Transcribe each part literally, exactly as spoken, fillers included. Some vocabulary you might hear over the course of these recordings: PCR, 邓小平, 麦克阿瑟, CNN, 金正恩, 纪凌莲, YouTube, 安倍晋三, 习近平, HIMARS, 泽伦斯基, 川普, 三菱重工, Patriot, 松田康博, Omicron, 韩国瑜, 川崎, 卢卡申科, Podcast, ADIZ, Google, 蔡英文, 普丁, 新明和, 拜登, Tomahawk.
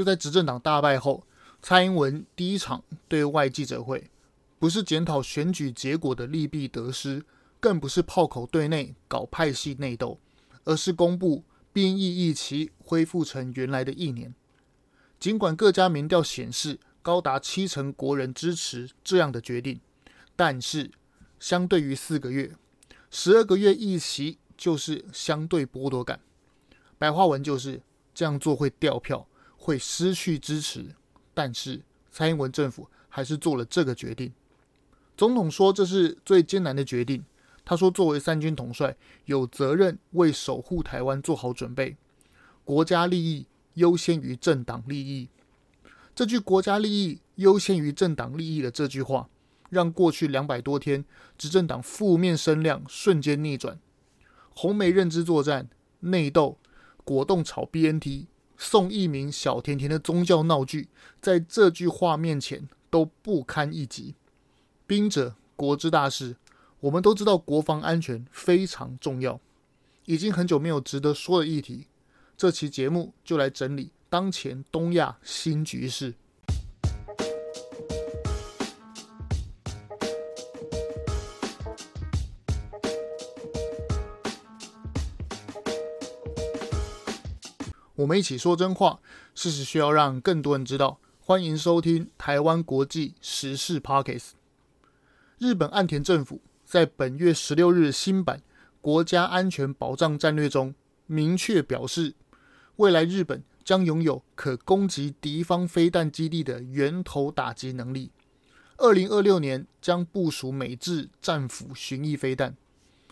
就在执政党大败后，蔡英文第一场对外记者会，不是检讨选举结果的利弊得失，更不是炮口对内搞派系内斗，而是公布兵役役期恢复成原来的一年。尽管各家民调显示高达七成国人支持这样的决定，但是相对于四个月，十二个月役期就是相对剥夺感。白话文就是这样做会掉票，会失去支持，但是蔡英文政府还是做了这个决定。总统说这是最艰难的决定，他说作为三军统帅，有责任为守护台湾做好准备，国家利益优先于政党利益。这句国家利益优先于政党利益的这句话，让过去两百多天执政党负面声量瞬间逆转。红媒认知作战、内斗、果冻炒 B N T、 宋逸民小甜甜的宗教闹剧，在这句话面前都不堪一击。兵者，国之大事，我们都知道国防安全非常重要，已经很久没有值得说的议题。这期节目就来整理当前东亚新局势。我们一起说真话，事实需要让更多人知道。欢迎收听台湾国际时事 Podcast。日本岸田政府在本月十六日新版国家安全保障战略中明确表示，未来日本将拥有可攻击敌方飞弹基地的源头打击能力。二零二六年将部署美制战斧巡弋飞弹，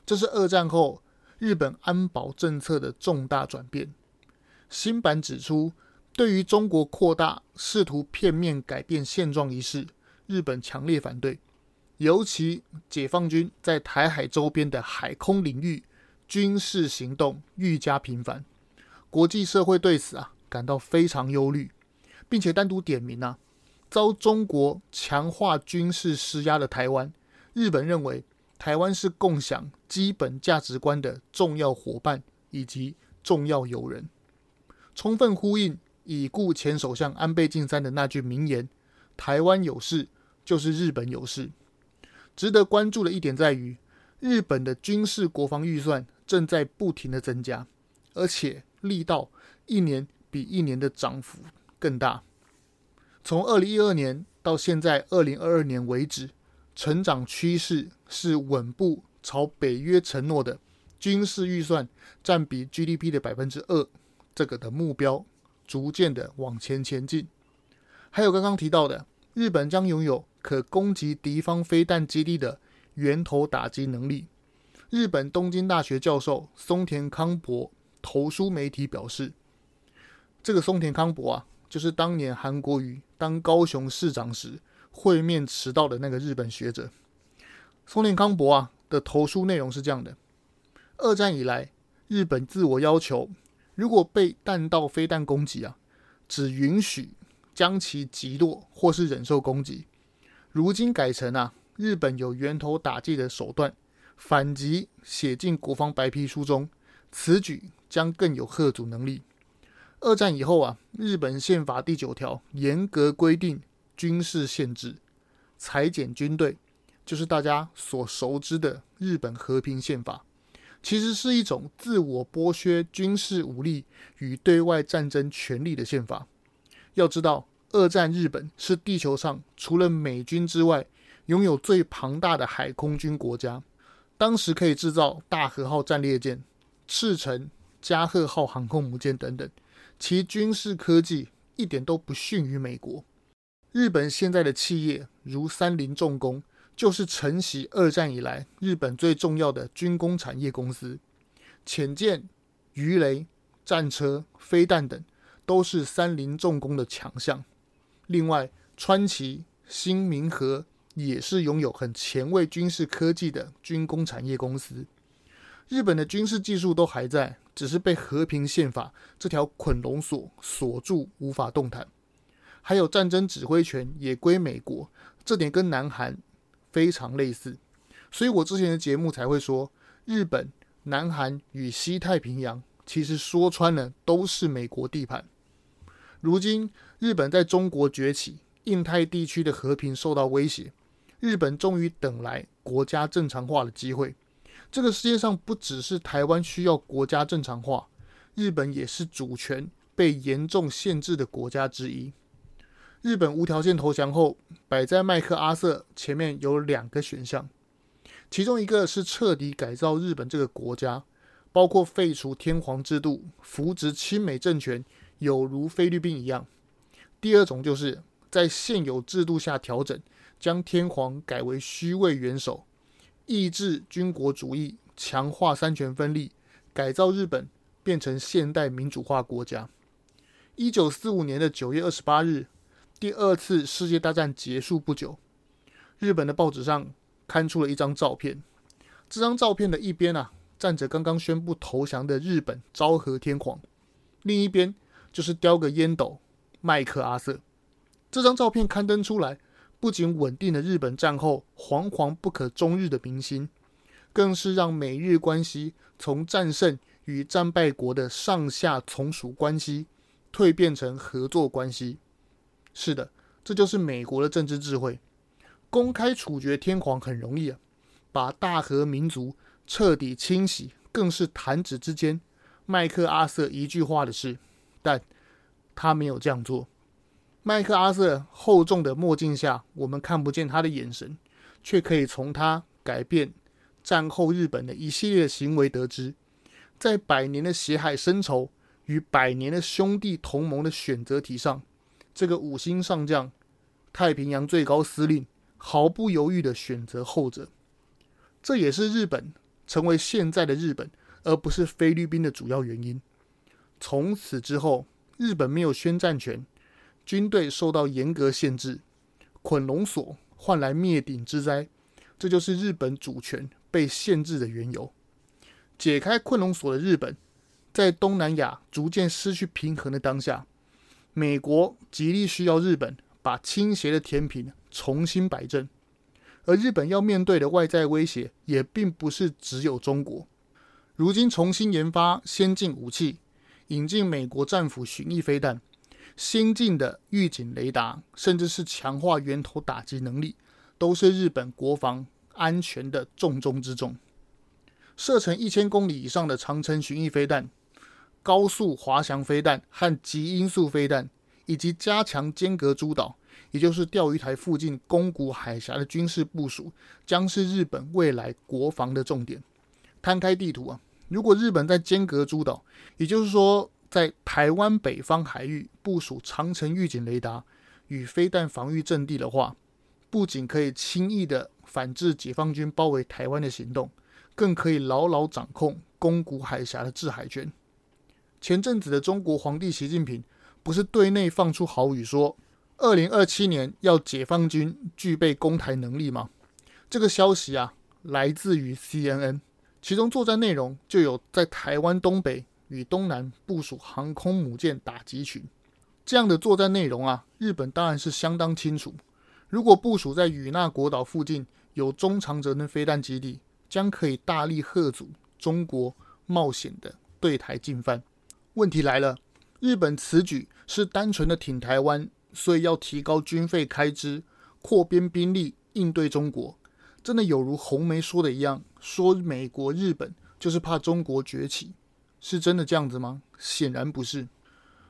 这是二战后日本安保政策的重大转变。新版指出，对于中国扩大试图片面改变现状一事，日本强烈反对。尤其解放军在台海周边的海空领域军事行动愈加频繁，国际社会对此啊感到非常忧虑，并且单独点名啊遭中国强化军事施压的台湾，日本认为台湾是共享基本价值观的重要伙伴以及重要友人，充分呼应已故前首相安倍晋三的那句名言：“台湾有事就是日本有事。”值得关注的一点在于，日本的军事国防预算正在不停的增加，而且力道一年比一年的涨幅更大。从二零一二年到现在二零二二年为止，成长趋势是稳步朝北约承诺的军事预算占比 G D P 的 百分之二 这个的目标逐渐的往前前进。还有刚刚提到的，日本将拥有可攻击敌方飞弹基地的源头打击能力。日本东京大学教授松田康博投书媒体表示，这个松田康博啊，就是当年韩国瑜当高雄市长时会面迟到的那个日本学者。松田康博啊的投书内容是这样的：二战以来，日本自我要求，如果被弹道飞弹攻击啊，只允许将其击落或是忍受攻击。如今改成啊，日本有源头打击的手段，反击写进国防白皮书中，此举将更有嚇阻能力。二战以后啊，日本宪法第九条严格规定军事限制，裁减军队，就是大家所熟知的日本和平宪法，其实是一种自我剥削军事武力与对外战争权利的宪法。要知道，二战日本是地球上除了美军之外拥有最庞大的海空军国家，当时可以制造大和号战列舰、赤城、加贺号航空母舰等等，其军事科技一点都不逊于美国。日本现在的企业如三菱重工，就是承袭二战以来日本最重要的军工产业公司，潜舰、鱼雷、战车、飞弹等都是三菱重工的强项。另外，川崎、新明和也是拥有很前卫军事科技的军工产业公司。日本的军事技术都还在，只是被和平宪法这条捆龙锁锁住，无法动弹。还有战争指挥权也归美国，这点跟南韩非常类似。所以我之前的节目才会说，日本、南韩与西太平洋其实说穿了都是美国地盘。如今日本在中国崛起，印太地区的和平受到威胁，日本终于等来国家正常化的机会。这个世界上不只是台湾需要国家正常化，日本也是主权被严重限制的国家之一。日本无条件投降后，摆在麦克阿瑟前面有两个选项，其中一个是彻底改造日本这个国家，包括废除天皇制度，扶植亲美政权，有如菲律宾一样。第二种就是在现有制度下调整，将天皇改为虚位元首，抑制军国主义，强化三权分立，改造日本变成现代民主化国家。一九四五年的九月二十八日，第二次世界大战结束不久，日本的报纸上刊出了一张照片，这张照片的一边啊，站着刚刚宣布投降的日本昭和天皇，另一边就是叼个烟斗麦克阿瑟。这张照片刊登出来，不仅稳定了日本战后惶惶不可终日的民心，更是让美日关系从战胜与战败国的上下从属关系蜕变成合作关系。是的，这就是美国的政治智慧。公开处决天皇很容易啊，把大和民族彻底清洗更是弹指之间，麦克阿瑟一句话的事，但他没有这样做。麦克阿瑟厚重的墨镜下，我们看不见他的眼神，却可以从他改变战后日本的一系列行为得知，在百年的血海深仇与百年的兄弟同盟的选择题上，这个五星上将太平洋最高司令毫不犹豫地选择后者。这也是日本成为现在的日本，而不是菲律宾的主要原因。从此之后，日本没有宣战权，军队受到严格限制，捆龙锁换来灭顶之灾，这就是日本主权被限制的缘由。解开捆龙锁的日本，在东南亚逐渐失去平衡的当下，美国极力需要日本把倾斜的天平重新摆正。而日本要面对的外在威胁也并不是只有中国。如今重新研发先进武器，引进美国战斧巡弋飞弹，先进的预警雷达，甚至是强化源头打击能力，都是日本国防安全的重中之重。射程一千公里以上的长程巡弋飞弹、高速滑翔飞弹和极音速飞弹，以及加强尖阁诸岛，也就是钓鱼台附近宫古海峡的军事部署，将是日本未来国防的重点。摊开地图啊，如果日本在尖阁诸岛，也就是说在台湾北方海域部署长程预警雷达与飞弹防御阵地的话，不仅可以轻易的反制解放军包围台湾的行动，更可以牢牢掌控宫古海峡的制海权。前阵子的中国皇帝习近平不是对内放出豪语说二零二七年要解放军具备攻台能力吗？这个消息啊，来自于 C N N， 其中作战内容就有在台湾东北与东南部署航空母舰打击群。这样的作战内容啊，日本当然是相当清楚。如果部署在与那国岛附近有中长程的飞弹基地，将可以大力吓阻中国冒险的对台进犯。问题来了，日本此举是单纯的挺台湾，所以要提高军费开支，扩编兵力应对中国。真的有如红梅说的一样，说美国日本就是怕中国崛起，是真的这样子吗？显然不是。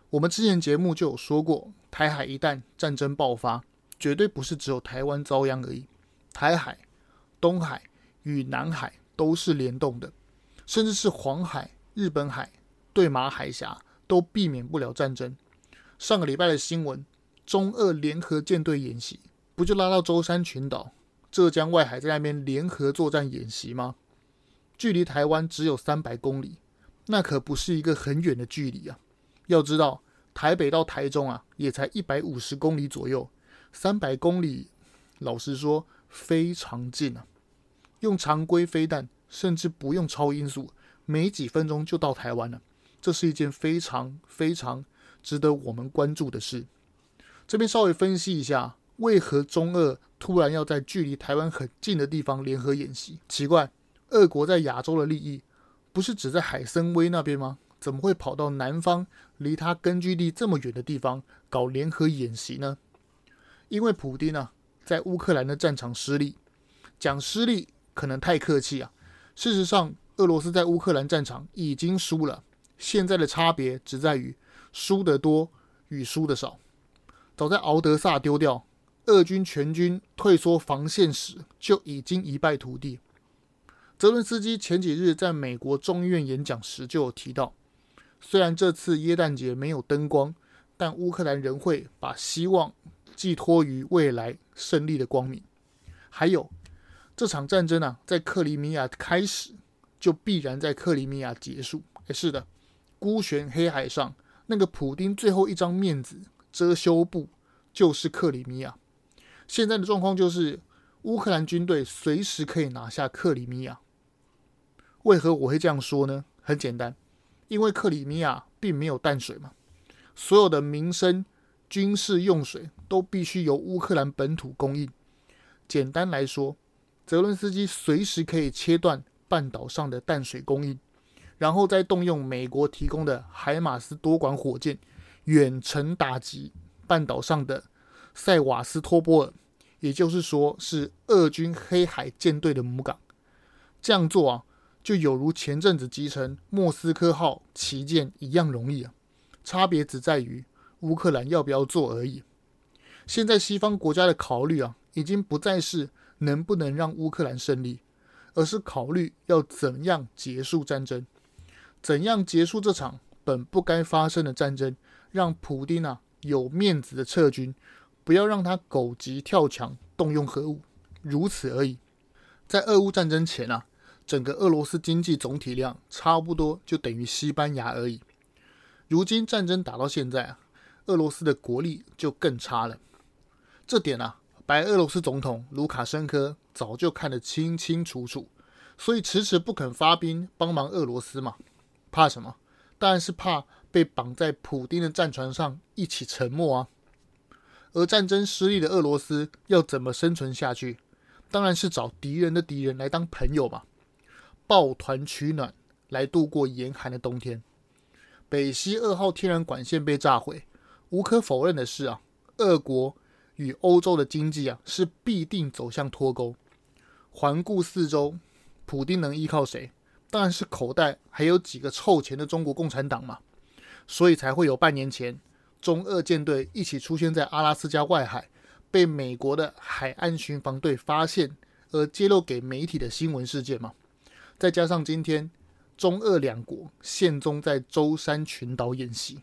我们之前节目就有说过，台海一旦战争爆发，绝对不是只有台湾遭殃而已。台海、东海与南海都是联动的，甚至是黄海、日本海、对马海峡都避免不了战争。上个礼拜的新闻，中俄联合舰队演习不就拉到舟山群岛、浙江外海，在那边联合作战演习吗？距离台湾只有三百公里，那可不是一个很远的距离啊！要知道，台北到台中啊，也才一百五十公里左右，三百公里，老实说非常近啊！用常规飞弹，甚至不用超音速，没几分钟就到台湾了，这是一件非常非常值得我们关注的事。这边稍微分析一下，为何中俄突然要在距离台湾很近的地方联合演习？奇怪，俄国在亚洲的利益不是只在海参崴那边吗？怎么会跑到南方离他根据地这么远的地方搞联合演习呢？因为普丁啊在乌克兰的战场失利，讲失利可能太客气啊，事实上俄罗斯在乌克兰战场已经输了，现在的差别只在于输得多与输得少。早在敖德萨丢掉，俄军全军退缩防线时就已经一败涂地。泽伦斯基前几日在美国众议院演讲时就有提到，虽然这次耶诞节没有灯光，但乌克兰人会把希望寄托于未来胜利的光明。还有，这场战争啊，在克里米亚开始，就必然在克里米亚结束。哎，是的，孤悬黑海上，那个普丁最后一张面子遮羞布就是克里米亚。现在的状况就是，乌克兰军队随时可以拿下克里米亚。为何我会这样说呢？很简单，因为克里米亚并没有淡水嘛，所有的民生军事用水都必须由乌克兰本土供应。简单来说，泽伦斯基随时可以切断半岛上的淡水供应，然后再动用美国提供的海马斯多管火箭远程打击半岛上的塞瓦斯托波尔，也就是说是俄军黑海舰队的母港。这样做啊，就有如前阵子击沉莫斯科号旗舰一样容易啊，差别只在于乌克兰要不要做而已。现在西方国家的考虑啊，已经不再是能不能让乌克兰胜利，而是考虑要怎样结束战争，怎样结束这场本不该发生的战争，让普丁啊有面子的撤军，不要让他狗急跳墙动用核武，如此而已。在俄乌战争前啊，整个俄罗斯经济总体量差不多就等于西班牙而已。如今战争打到现在啊，俄罗斯的国力就更差了。这点啊，白俄罗斯总统卢卡申科早就看得清清楚楚，所以迟迟不肯发兵帮忙俄罗斯嘛。怕什么？当然是怕被绑在普丁的战船上一起沉没啊。而战争失利的俄罗斯要怎么生存下去？当然是找敌人的敌人来当朋友嘛，抱团取暖来度过严寒的冬天。北溪二号天然管线被炸毁，无可否认的是啊，俄国与欧洲的经济啊是必定走向脱钩。环顾四周，普丁能依靠谁？当然是口袋还有几个臭钱的中国共产党嘛。所以才会有半年前中俄舰队一起出现在阿拉斯加外海，被美国的海岸巡防队发现而揭露给媒体的新闻事件嘛。再加上今天中俄两国现踪在舟山群岛演习。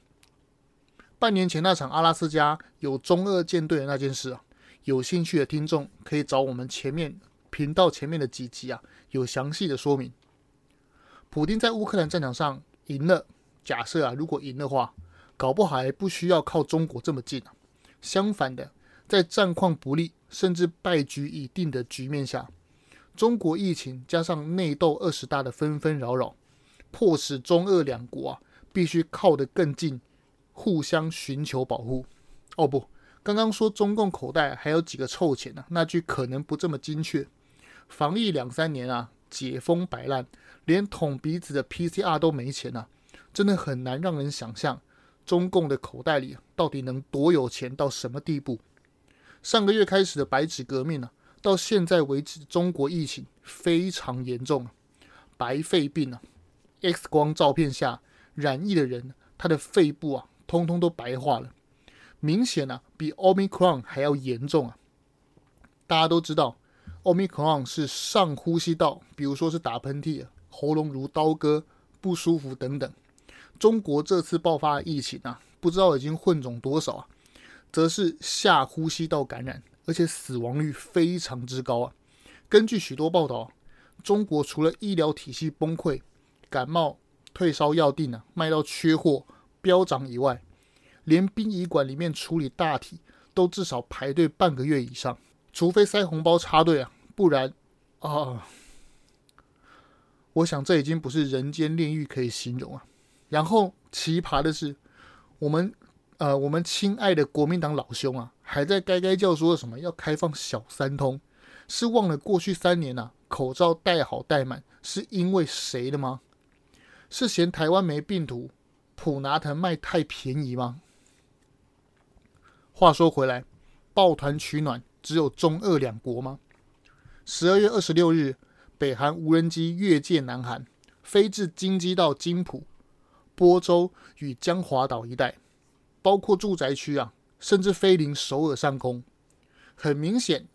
半年前那场阿拉斯加有中俄舰队的那件事啊，有兴趣的听众可以找我们前面频道前面的几集啊，有详细的说明。普丁在乌克兰战场上赢了，假设啊，如果赢的话，搞不好还不需要靠中国这么近啊。相反的，在战况不利甚至败局已定的局面下，中国疫情加上内斗二十大的纷纷扰扰，迫使中俄两国啊必须靠得更近，互相寻求保护。哦不，刚刚说中共口袋还有几个臭钱啊，那句可能不这么精确。防疫两三年啊，解封摆烂，连捅鼻子的 P C R 都没钱啊，真的很难让人想象中共的口袋里到底能多有钱到什么地步。上个月开始的白纸革命啊，到现在为止中国疫情非常严重啊，白肺病啊 X 光照片下染疫的人，他的肺部啊通通都白化了，明显啊比 Omicron 还要严重啊。大家都知道 Omicron 是上呼吸道，比如说是打喷嚏、啊、喉咙如刀割、不舒服等等。中国这次爆发的疫情啊，不知道已经混种多少啊，则是下呼吸道感染，而且死亡率非常之高啊。根据许多报道，中国除了医疗体系崩溃，感冒、退烧药锭啊卖到缺货飙涨以外，连殡仪馆里面处理大体都至少排队半个月以上，除非塞红包插队啊，不然啊，我想这已经不是人间炼狱可以形容啊。然后奇葩的是，我们呃我们亲爱的国民党老兄啊，还在该该叫说什么要开放小三通，是忘了过去三年啊口罩戴好戴满是因为谁的吗？是嫌台湾没病毒，普拿藤卖太便宜吗？话说回来，抱团取暖只有中俄两国吗？十二月二十六日，北韩无人机越界南韩，飞至京畿道金浦、播州与江华岛一带，包括住宅区啊，甚至飞临首尔上空。很明显，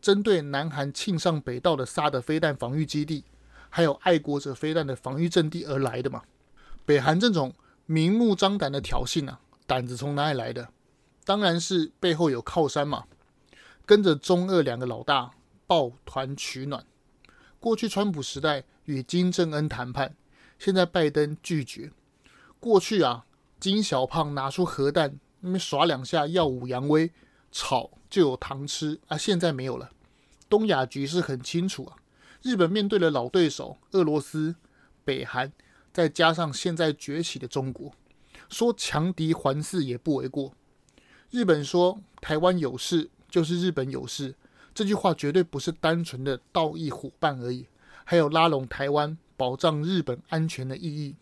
针对南韩庆尚北道的萨德飞弹防御基地，还有爱国者飞弹的防御阵地而来的嘛。北韩这种明目张胆的挑衅啊，胆子从哪里来的？当然是背后有靠山嘛，跟着中俄两个老大抱团取暖。过去川普时代与金正恩谈判，现在拜登拒绝。过去啊，金小胖拿出核弹，那边耍两下耀武扬威，炒就有糖吃啊，现在没有了。东亚局势很清楚啊，日本面对了老对手俄罗斯、北韩，再加上现在崛起的中国，说强敌环伺也不为过。日本说台湾有事就是日本有事，这句话绝对不是单纯的道义伙伴而已，还有拉拢台湾保障日本安全的意义。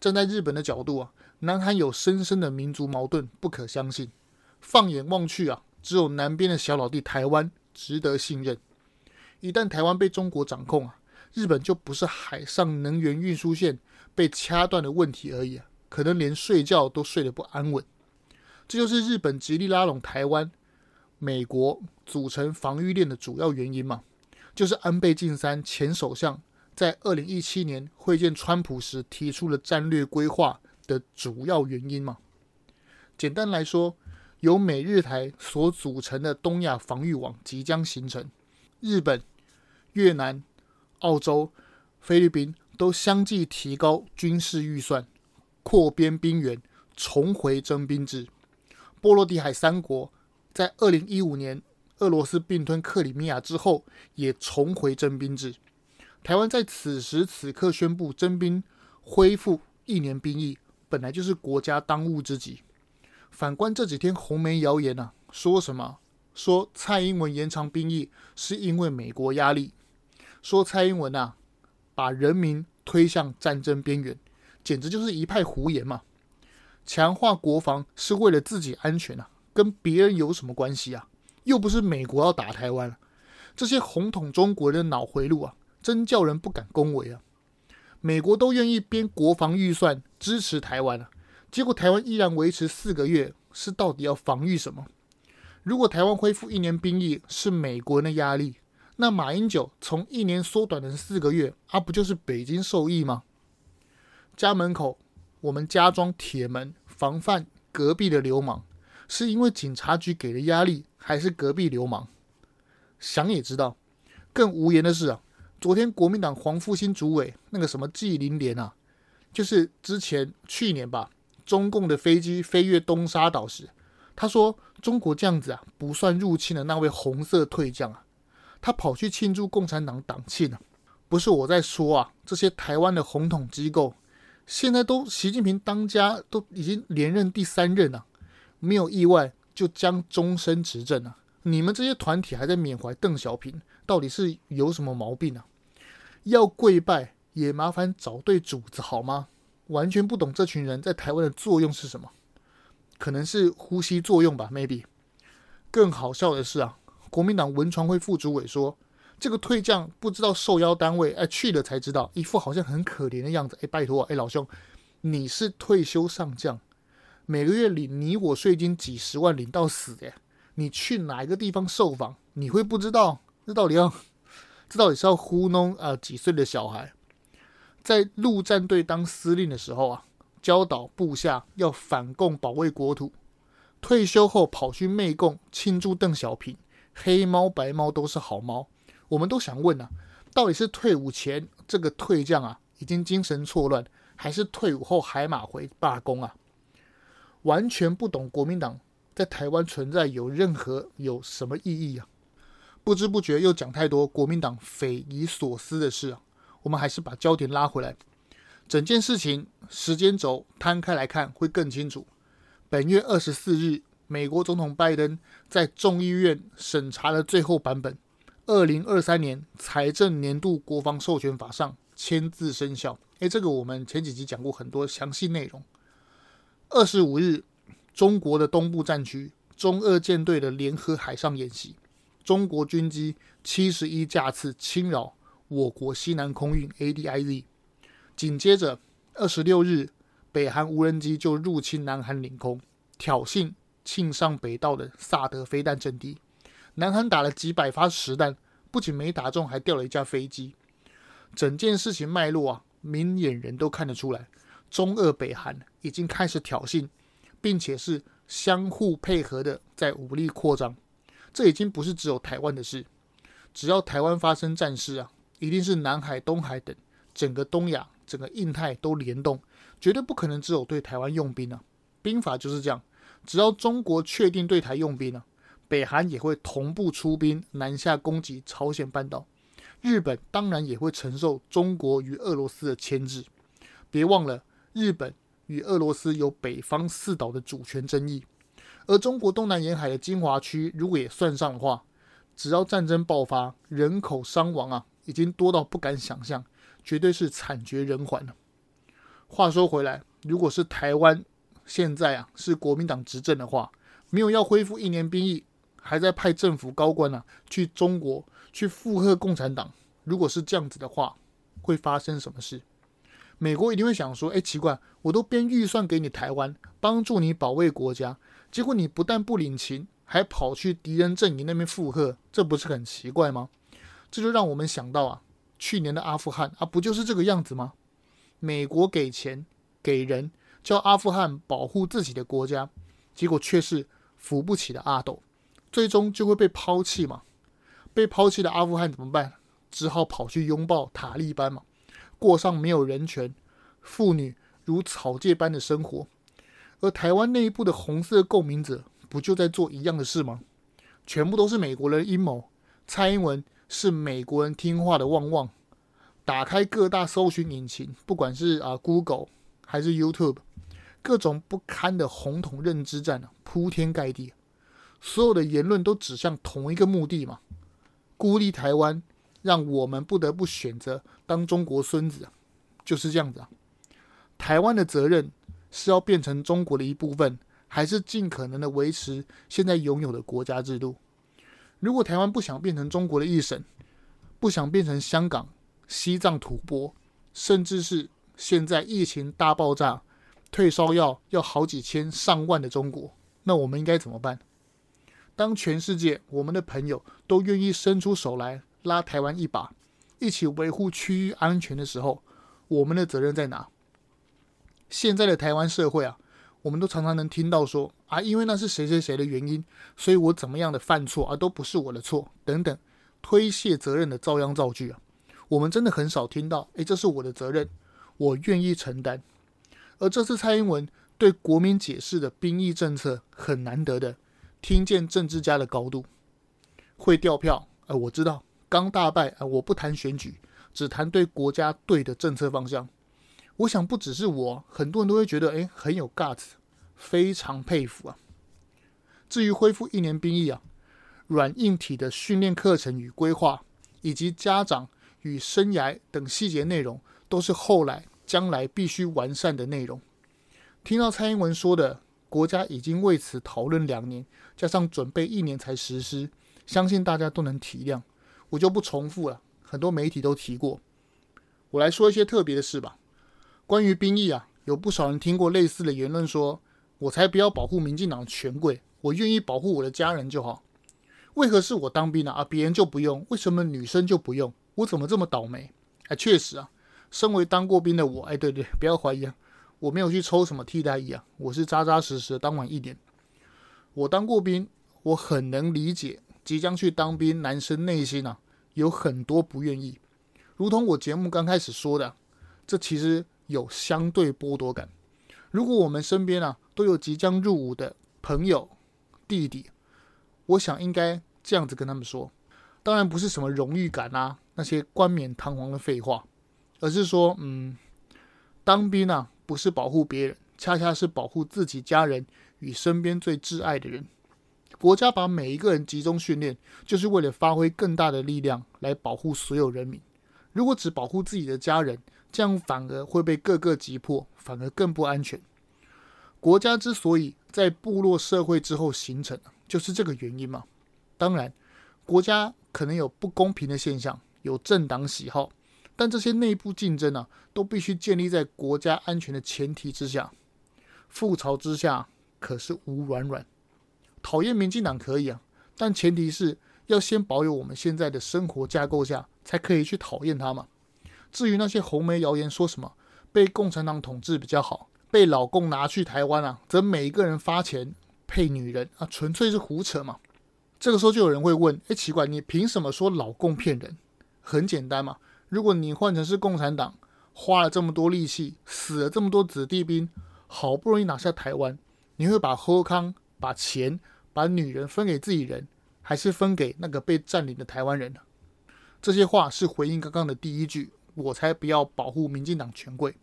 站在日本的角度啊，南韩有深深的民族矛盾，不可相信。放眼望去啊，只有南边的小老弟台湾值得信任。一旦台湾被中国掌控啊，日本就不是海上能源运输线被掐断的问题而已啊，可能连睡觉都睡得不安稳。这就是日本极力拉拢台湾、美国组成防御链的主要原因嘛，就是安倍晋三前首相在二零一七年会见川普时提出了战略规划的主要原因嘛。简单来说，由美日台所组成的东亚防御网即将形成，日本、越南、澳洲、菲律宾都相继提高军事预算，扩编兵员，重回征兵制。波罗的海三国在二零一五年俄罗斯并吞克里米亚之后也重回征兵制，台湾在此时此刻宣布征兵恢复一年兵役，本来就是国家当务之急。反观这几天红媒谣言啊，说什么说蔡英文延长兵役是因为美国压力，说蔡英文啊把人民推向战争边缘，简直就是一派胡言嘛。强化国防是为了自己安全啊，跟别人有什么关系啊？又不是美国要打台湾啊。这些红统中国人的脑回路啊，真叫人不敢恭维啊。美国都愿意编国防预算支持台湾啊，结果台湾依然维持四个月，是到底要防御什么？如果台湾恢复一年兵役是美国人的压力，那马英九从一年缩短成四个月，啊不就是北京受益吗？家门口我们加装铁门防范隔壁的流氓，是因为警察局给的压力，还是隔壁流氓？想也知道。更无言的是啊，昨天国民党黄复兴主委那个什么纪凌莲啊，就是之前去年吧，中共的飞机飞越东沙岛时，他说中国这样子啊不算入侵的那位红色退将啊，他跑去庆祝共产党党庆啊。不是我在说啊，这些台湾的红统机构现在都习近平当家，都已经连任第三任了，没有意外就将终身执政了。你们这些团体还在缅怀邓小平，到底是有什么毛病啊？要跪拜也麻烦找对主子好吗？完全不懂这群人在台湾的作用是什么，可能是呼吸作用吧 ，maybe。更好笑的是啊，国民党文传会副主委说，这个退将不知道受邀单位，哎，去了才知道，一副好像很可怜的样子。哎，拜托，哎，老兄，你是退休上将，每个月领你我税金几十万，领到死哎！你去哪一个地方受访，你会不知道？这到底要，这到底是要糊弄啊、呃、几岁的小孩？在陆战队当司令的时候啊，教导部下要反共保卫国土，退休后跑去媚共庆祝邓小平，黑猫白猫都是好猫。我们都想问啊，到底是退伍前这个退将啊已经精神错乱，还是退伍后海马回罢工啊？完全不懂国民党在台湾存在有任何有什么意义啊！不知不觉又讲太多国民党匪夷所思的事啊，我们还是把焦点拉回来。整件事情时间轴摊开来看会更清楚。本月二十四日，美国总统拜登在众议院审查了最后版本二零二三年财政年度国防授权法上签字生效，诶，这个我们前几集讲过很多详细内容。二十五日，中国的东部战区中俄舰队的联合海上演习，中国军机七十一架次侵扰我国西南空域 A D I Z。 紧接着二十六日，北韩无人机就入侵南韩领空，挑衅庆尚北道的萨德飞弹阵地，南韩打了几百发实弹，不仅没打中，还掉了一架飞机。整件事情脉络啊，明眼人都看得出来，中俄北韩已经开始挑衅，并且是相互配合的在武力扩张。这已经不是只有台湾的事，只要台湾发生战事啊，一定是南海、东海等整个东亚、整个印太都联动，绝对不可能只有对台湾用兵啊。兵法就是这样，只要中国确定对台用兵啊，北韩也会同步出兵南下攻击朝鲜半岛，日本当然也会承受中国与俄罗斯的牵制。别忘了，日本与俄罗斯有北方四岛的主权争议，而中国东南沿海的金华区如果也算上的话，只要战争爆发，人口伤亡啊，已经多到不敢想象，绝对是惨绝人寰了。话说回来，如果是台湾现在啊是国民党执政的话，没有要恢复一年兵役，还在派政府高官啊去中国去附和共产党，如果是这样子的话，会发生什么事？美国一定会想说，哎，奇怪，我都编预算给你台湾，帮助你保卫国家，结果你不但不领情，还跑去敌人阵营那边附和，这不是很奇怪吗？这就让我们想到啊，去年的阿富汗啊，不就是这个样子吗？美国给钱给人，叫阿富汗保护自己的国家，结果却是扶不起的阿斗，最终就会被抛弃嘛。被抛弃的阿富汗怎么办？只好跑去拥抱塔利班嘛，过上没有人权、妇女如草芥般的生活。而台湾内部的红色共鸣者不就在做一样的事吗？全部都是美国人阴谋，蔡英文是美国人听话的旺旺。打开各大搜寻引擎，不管是、啊、Google 还是 YouTube， 各种不堪的红统认知战、啊、铺天盖地，所有的言论都指向同一个目的嘛，孤立台湾，让我们不得不选择当中国孙子、啊、就是这样子啊。台湾的责任是要变成中国的一部分，还是尽可能的维持现在拥有的国家制度？如果台湾不想变成中国的一省，不想变成香港、西藏吐蕃，甚至是现在疫情大爆炸，退烧药要好几千上万的中国，那我们应该怎么办？当全世界我们的朋友都愿意伸出手来拉台湾一把，一起维护区域安全的时候，我们的责任在哪？现在的台湾社会啊，我们都常常能听到说啊，因为那是谁谁谁的原因，所以我怎么样的犯错啊，都不是我的错等等，推卸责任的照样造句啊。我们真的很少听到，哎，这是我的责任，我愿意承担。而这次蔡英文对国民解释的兵役政策，很难得的听见政治家的高度。会掉票，呃，我知道，刚大败，呃，我不谈选举，只谈对国家对的政策方向。我想不只是我，很多人都会觉得诶，很有 guts， 非常佩服啊。至于恢复一年兵役啊，软硬体的训练课程与规划，以及家长与生涯等细节内容，都是后来将来必须完善的内容。听到蔡英文说的，国家已经为此讨论两年，加上准备一年才实施，相信大家都能体谅，我就不重复了，很多媒体都提过。我来说一些特别的事吧。关于兵役啊，有不少人听过类似的言论说，我才不要保护民进党权贵，我愿意保护我的家人就好。为何是我当兵 啊, 啊别人就不用？为什么女生就不用？我怎么这么倒霉？哎，确实啊，身为当过兵的我，哎，对对，不要怀疑啊，我没有去抽什么替代役啊，我是扎扎实实的当完一年。我当过兵，我很能理解即将去当兵男生内心啊有很多不愿意，如同我节目刚开始说的、啊，这其实有相对剥夺感。如果我们身边啊都有即将入伍的朋友弟弟，我想应该这样子跟他们说，当然不是什么荣誉感啊那些冠冕堂皇的废话，而是说嗯，当兵啊不是保护别人，恰恰是保护自己家人与身边最挚爱的人。国家把每一个人集中训练，就是为了发挥更大的力量来保护所有人民。如果只保护自己的家人，这样反而会被各个击破，反而更不安全。国家之所以在部落社会之后形成，就是这个原因嘛。当然，国家可能有不公平的现象，有政党喜好，但这些内部竞争啊，都必须建立在国家安全的前提之下。覆巢之下可是无完卵。讨厌民进党可以啊，但前提是要先保有我们现在的生活架构下，才可以去讨厌他嘛。至于那些红媒谣言说什么被共产党统治比较好，被老共拿去台湾啊，则每一个人发钱配女人啊，纯粹是胡扯嘛。这个时候就有人会问，哎，奇怪，你凭什么说老共骗人？很简单嘛，如果你换成是共产党，花了这么多力气，死了这么多子弟兵，好不容易拿下台湾，你会把后康、把钱、把女人分给自己人，还是分给那个被占领的台湾人呢？这些话是回应刚刚的第一句，我才不要保护民进党权贵。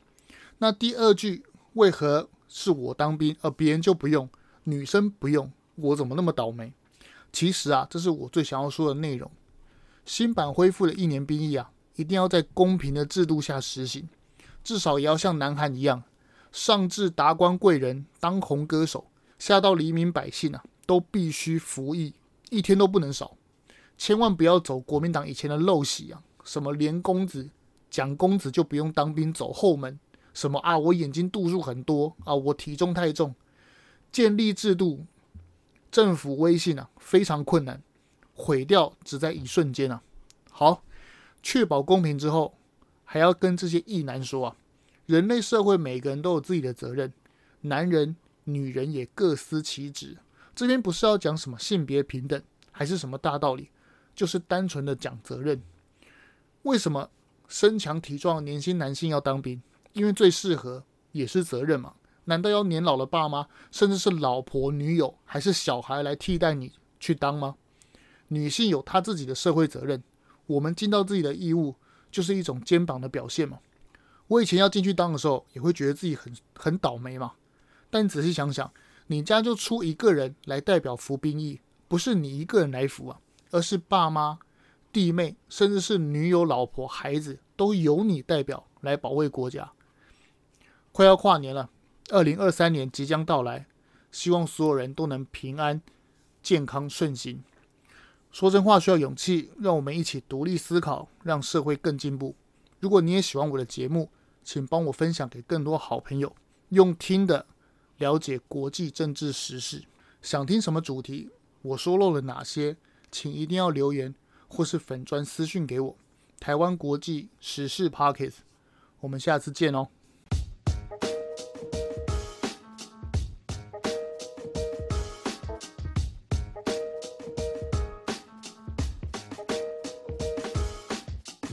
那第二句，为何是我当兵而别人就不用，女生不用，我怎么那么倒霉？其实啊，这是我最想要说的内容。新版恢复的一年兵役啊，一定要在公平的制度下实行，至少也要像南韩一样，上至达官贵人、当红歌手，下到黎民百姓啊，都必须服役，一天都不能少。千万不要走国民党以前的陋习啊，什么连公子、蒋公子就不用当兵，走后门，什么啊，我眼睛度数很多啊，我体重太重。建立制度、政府威信啊，非常困难，毁掉只在一瞬间啊。好，确保公平之后，还要跟这些异男说啊，人类社会每个人都有自己的责任，男人、女人也各司其职。这边不是要讲什么性别平等，还是什么大道理，就是单纯的讲责任。为什么身强体壮的年轻男性要当兵？因为最适合，也是责任嘛。难道要年老的爸妈，甚至是老婆、女友，还是小孩来替代你去当吗？女性有她自己的社会责任，我们尽到自己的义务，就是一种肩膀的表现嘛。我以前要进去当的时候，也会觉得自己 很, 很倒霉嘛。但仔细想想，你家就出一个人来代表服兵役，不是你一个人来服啊，而是爸妈、弟妹，甚至是女友、老婆、孩子，都由你代表来保卫国家。快要跨年了，二零二三年即将到来，希望所有人都能平安、健康、顺心。说真话需要勇气，让我们一起独立思考，让社会更进步。如果你也喜欢我的节目，请帮我分享给更多好朋友，用听的了解国际政治时事。想听什么主题，我说漏了哪些，请一定要留言或是粉专私讯给我。台湾国际时事 Podcast， 我们下次见哦。